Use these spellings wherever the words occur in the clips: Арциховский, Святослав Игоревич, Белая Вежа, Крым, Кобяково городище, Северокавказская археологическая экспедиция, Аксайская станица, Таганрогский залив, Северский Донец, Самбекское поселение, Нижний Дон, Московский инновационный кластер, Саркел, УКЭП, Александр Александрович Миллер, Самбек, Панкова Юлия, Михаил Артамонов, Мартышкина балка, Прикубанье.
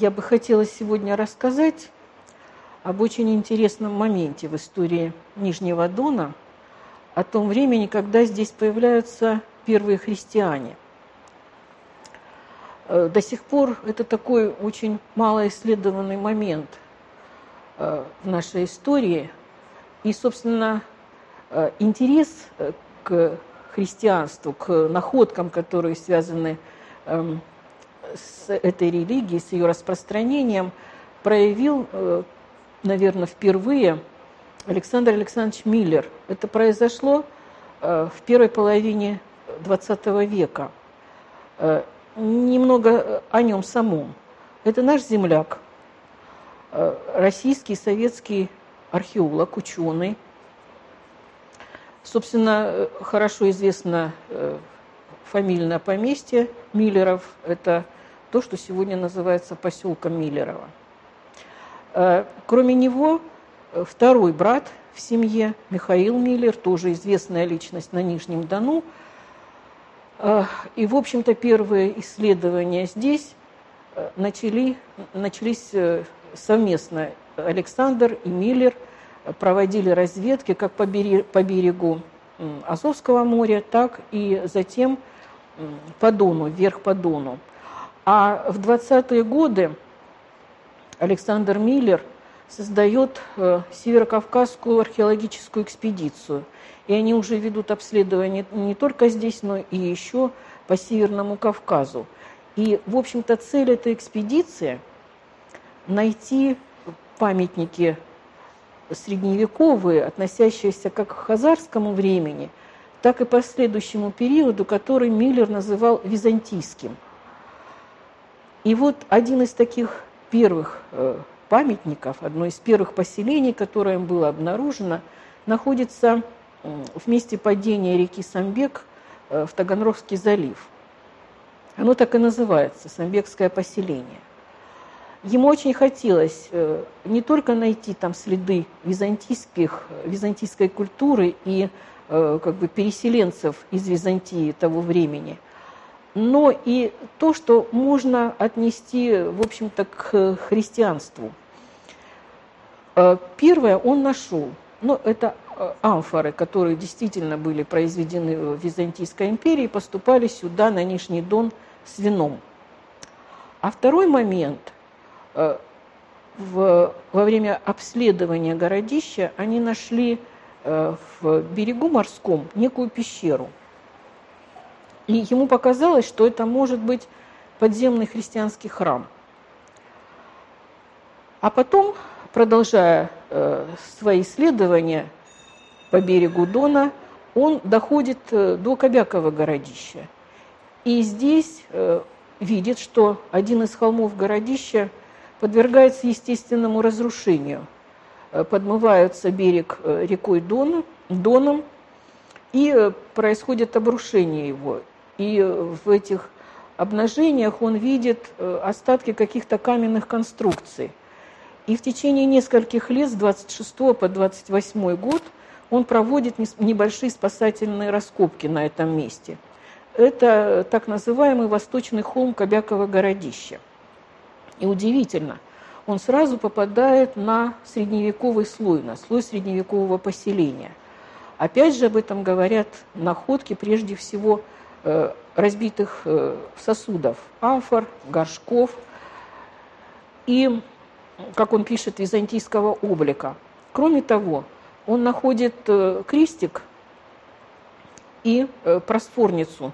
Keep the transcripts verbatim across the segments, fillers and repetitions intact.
Я бы хотела сегодня рассказать об очень интересном моменте в истории Нижнего Дона, о том времени, когда здесь появляются первые христиане. До сих пор это такой очень малоисследованный момент в нашей истории. И, собственно, интерес к христианству, к находкам, которые связаны с этой религией, с ее распространением, проявил, наверное, впервые Александр Александрович Миллер. Это произошло в первой половине двадцатого века. Немного о нем самом. Это наш земляк, российский, советский археолог, ученый. Собственно, хорошо известно фамильное поместье Миллеров. Это то, что сегодня называется поселком Миллерова. Кроме него, второй брат в семье, Михаил Миллер, тоже известная личность на Нижнем Дону. И, в общем-то, первые исследования здесь начали, начались совместно. Александр и Миллер проводили разведки как по берегу Азовского моря, так и затем по Дону, вверх по Дону. А в двадцатые годы Александр Миллер создает Северокавказскую археологическую экспедицию. И они уже ведут обследование не только здесь, но и еще по Северному Кавказу. И, в общем-то, цель этой экспедиции – найти памятники средневековые, относящиеся как к хазарскому времени, так и к последующему периоду, который Миллер называл византийским. И вот один из таких первых памятников, одно из первых поселений, которое было обнаружено, находится в месте падения реки Самбек в Таганрогский залив. Оно так и называется – Самбекское поселение. Ему очень хотелось не только найти там следы византийских, византийской культуры и как бы переселенцев из Византии того времени, но и то, что можно отнести, в общем-то, к христианству. Первое он нашел, но это амфоры, которые действительно были произведены в Византийской империи, поступали сюда, на Нижний Дон, с вином. А второй момент. В, во время обследования городища они нашли в берегу морском некую пещеру. И ему показалось, что это может быть подземный христианский храм. А потом, продолжая свои исследования по берегу Дона, он доходит до Кобякова городища. И здесь видит, что один из холмов городища подвергается естественному разрушению. Подмывается берег рекой Дон, Доном, и происходит обрушение его. И в этих обнажениях он видит остатки каких-то каменных конструкций. И в течение нескольких лет, с двадцать шестого по двадцать восьмой год, он проводит небольшие спасательные раскопки на этом месте. Это так называемый восточный холм Кобякова городища. И удивительно, он сразу попадает на средневековый слой, на слой средневекового поселения. Опять же об этом говорят находки, прежде всего, разбитых сосудов, амфор, горшков и, как он пишет, византийского облика. Кроме того, он находит крестик и просфорницу.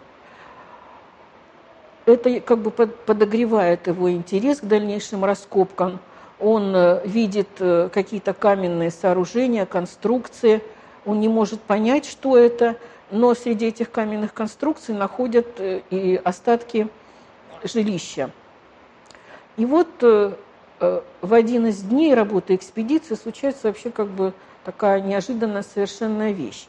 Это как бы подогревает его интерес к дальнейшим раскопкам. Он видит какие-то каменные сооружения, конструкции. Он не может понять, что это, но среди этих каменных конструкций находят и остатки жилища. И вот в один из дней работы экспедиции случается вообще как бы такая неожиданная совершенная вещь.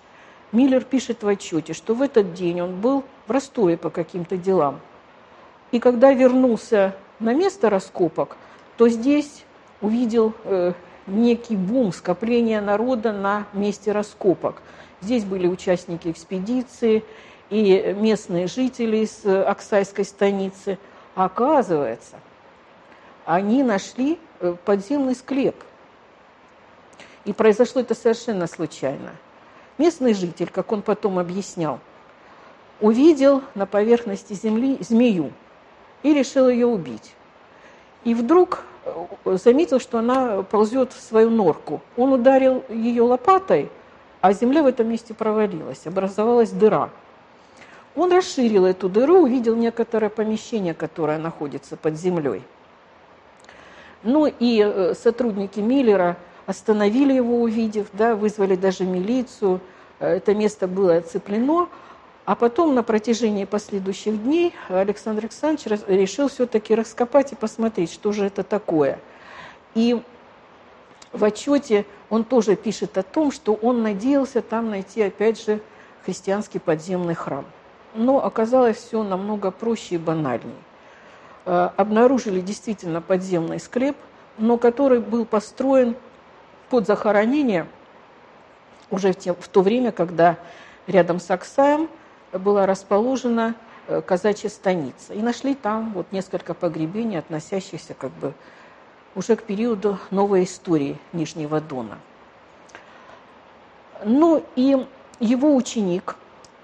Миллер пишет в отчете, что в этот день он был в Ростове по каким-то делам. И когда вернулся на место раскопок, то здесь увидел э, некий бум, скопление народа на месте раскопок. Здесь были участники экспедиции и местные жители из Аксайской станицы. А оказывается, они нашли подземный склеп. И произошло это совершенно случайно. Местный житель, как он потом объяснял, увидел на поверхности земли змею и решил ее убить. И вдруг заметил, что она ползет в свою норку. Он ударил ее лопатой, а земля в этом месте провалилась, образовалась дыра. Он расширил эту дыру, увидел некоторое помещение, которое находится под землей. Ну и сотрудники Миллера остановили его, увидев, да, вызвали даже милицию. Это место было оцеплено. А потом на протяжении последующих дней Александр Александрович решил все-таки раскопать и посмотреть, что же это такое. И в отчете он тоже пишет о том, что он надеялся там найти, опять же, христианский подземный храм. Но оказалось все намного проще и банальнее. Обнаружили действительно подземный склеп, но который был построен под захоронение уже в, те, в то время, когда рядом с Аксаем была расположена казачья станица. И нашли там вот несколько погребений, относящихся как бы уже к периоду новой истории Нижнего Дона. Ну и его ученик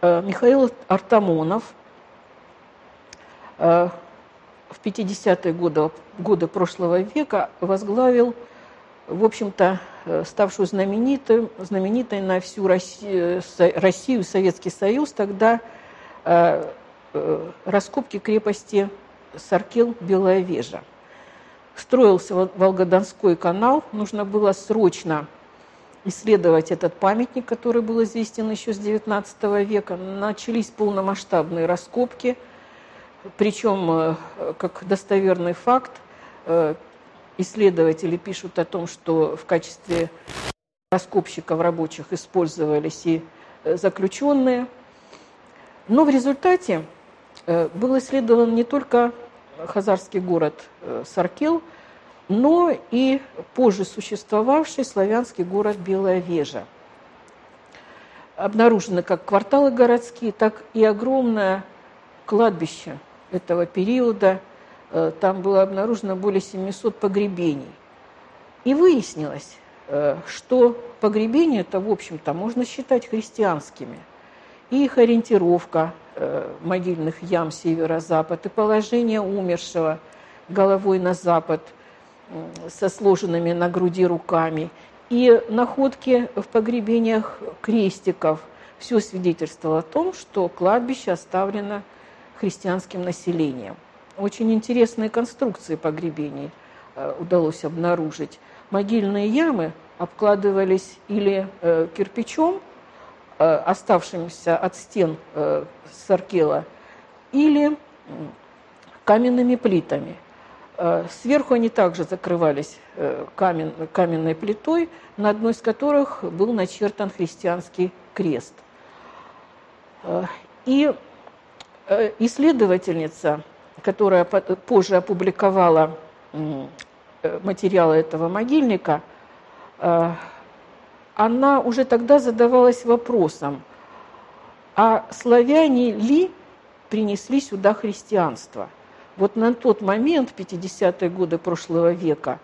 Михаил Артамонов в пятидесятые годы, годы прошлого века возглавил, в общем-то, ставшую знаменитой, знаменитой на всю Россию, Россию, Советский Союз, тогда э, э, раскопки крепости Саркел, Белая Вежа. Строился Волгодонской канал, нужно было срочно исследовать этот памятник, который был известен еще с девятнадцатого века. Начались полномасштабные раскопки, причем, э, как достоверный факт, э, исследователи пишут о том, что в качестве раскопщиков рабочих использовались и заключенные. Но в результате был исследован не только хазарский город Саркел, но и позже существовавший славянский город Белая Вежа. Обнаружены как кварталы городские, так и огромное кладбище этого периода. Там было обнаружено более семисот погребений. И выяснилось, что погребения-то, в общем-то, можно считать христианскими. И их ориентировка могильных ям северо-запад, и положение умершего головой на запад со сложенными на груди руками, и находки в погребениях крестиков. Все свидетельствовало о том, что кладбище оставлено христианским населением. Очень интересные конструкции погребений удалось обнаружить. Могильные ямы обкладывались или кирпичом, оставшимся от стен Саркела, или каменными плитами. Сверху они также закрывались камен, каменной плитой, на одной из которых был начертан христианский крест. И исследовательница, которая позже опубликовала материалы этого могильника, она уже тогда задавалась вопросом, а славяне ли принесли сюда христианство? Вот на тот момент, пятидесятые годы прошлого века,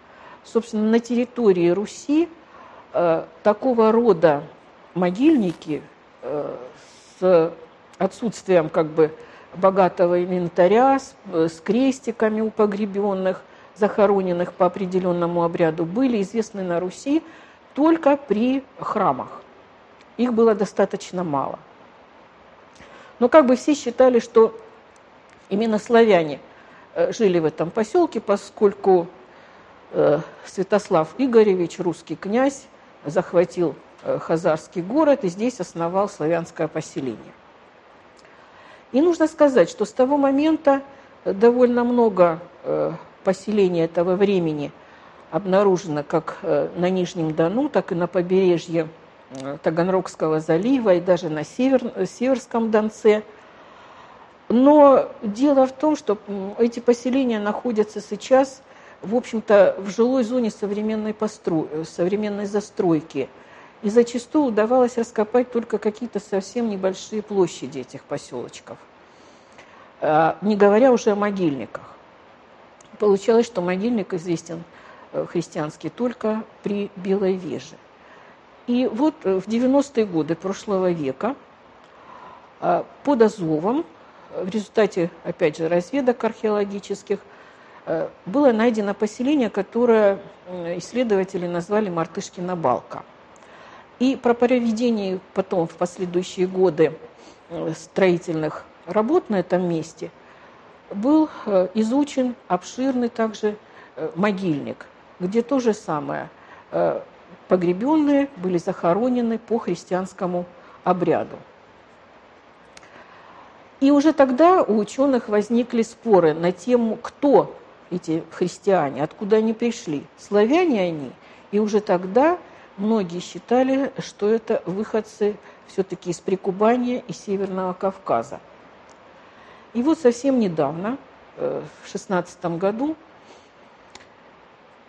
собственно, на территории Руси такого рода могильники с отсутствием как бы богатого инвентаря, с, с крестиками у погребенных, захороненных по определенному обряду, были известны на Руси только при храмах. Их было достаточно мало. Но как бы все считали, что именно славяне жили в этом поселке, поскольку э, Святослав Игоревич, русский князь, захватил э, хазарский город и здесь основал славянское поселение. И нужно сказать, что с того момента довольно много поселений этого времени обнаружено как на Нижнем Дону, так и на побережье Таганрогского залива и даже на Север, Северском Донце. Но дело в том, что эти поселения находятся сейчас, в общем-то, в жилой зоне современной, постро... современной застройки. И зачастую удавалось раскопать только какие-то совсем небольшие площади этих поселочков, не говоря уже о могильниках. Получалось, что могильник известен христианский только при Белой Веже. И вот в девяностые годы прошлого века под Азовом в результате, опять же, разведок археологических было найдено поселение, которое исследователи назвали Мартышкина балка. И про проведение потом в последующие годы строительных работ на этом месте был изучен обширный также могильник, где то же самое погребенные были захоронены по христианскому обряду. И уже тогда у ученых возникли споры на тему, кто эти христиане, откуда они пришли, славяне они. И уже тогда многие считали, что это выходцы все-таки из Прикубанья и Северного Кавказа. И вот совсем недавно, в шестнадцатом году,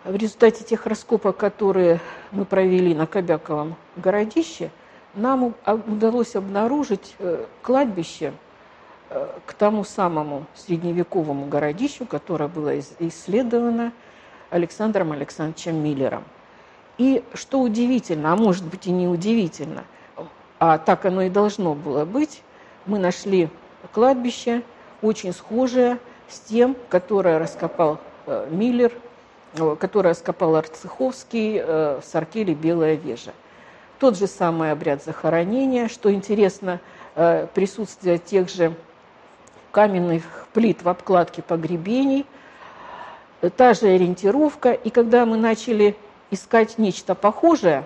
в результате тех раскопок, которые мы провели на Кобяковом городище, нам удалось обнаружить кладбище к тому самому средневековому городищу, которое было исследовано Александром Александровичем Миллером. И что удивительно, а может быть и не удивительно, а так оно и должно было быть, мы нашли кладбище, очень схожее с тем, которое раскопал Миллер, которое раскопал Арциховский в Саркеле Белая Вежа. Тот же самый обряд захоронения, что интересно, присутствие тех же каменных плит в обкладке погребений, та же ориентировка. И когда мы начали искать нечто похожее,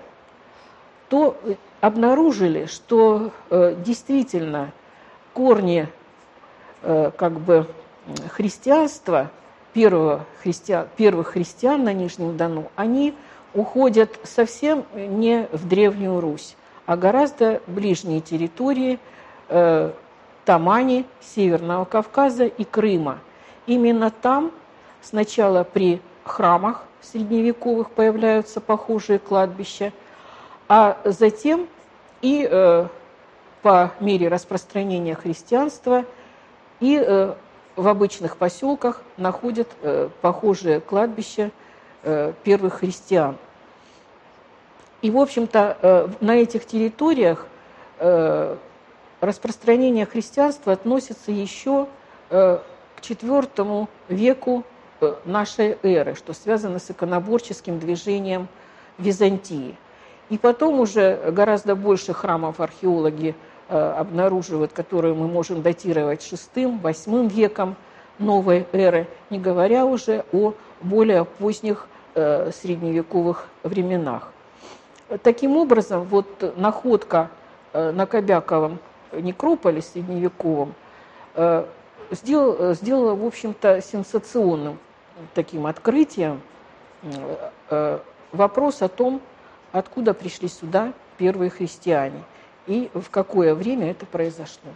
то обнаружили, что действительно корни как бы христианства, первого христиан, первых христиан на Нижнем Дону, они уходят совсем не в Древнюю Русь, а гораздо ближние территории э, Тамани, Северного Кавказа и Крыма. Именно там сначала при храмах средневековых появляются похожие кладбища, а затем и э, по мере распространения христианства и э, в обычных поселках находят э, похожие кладбища э, первых христиан. И, в общем-то, э, на этих территориях э, распространение христианства относится еще э, к четвёртому веку э, нашей эры, что связано с иконоборческим движением Византии. И потом уже гораздо больше храмов археологи обнаруживают, которые мы можем датировать шестым-восьмым веком новой эры, не говоря уже о более поздних э, средневековых временах. Таким образом, вот находка э, на Кобяковом некрополе средневековом э, сделал, сделала, в общем-то, сенсационным таким открытием э, э, вопрос о том, откуда пришли сюда первые христиане. И в какое время это произошло.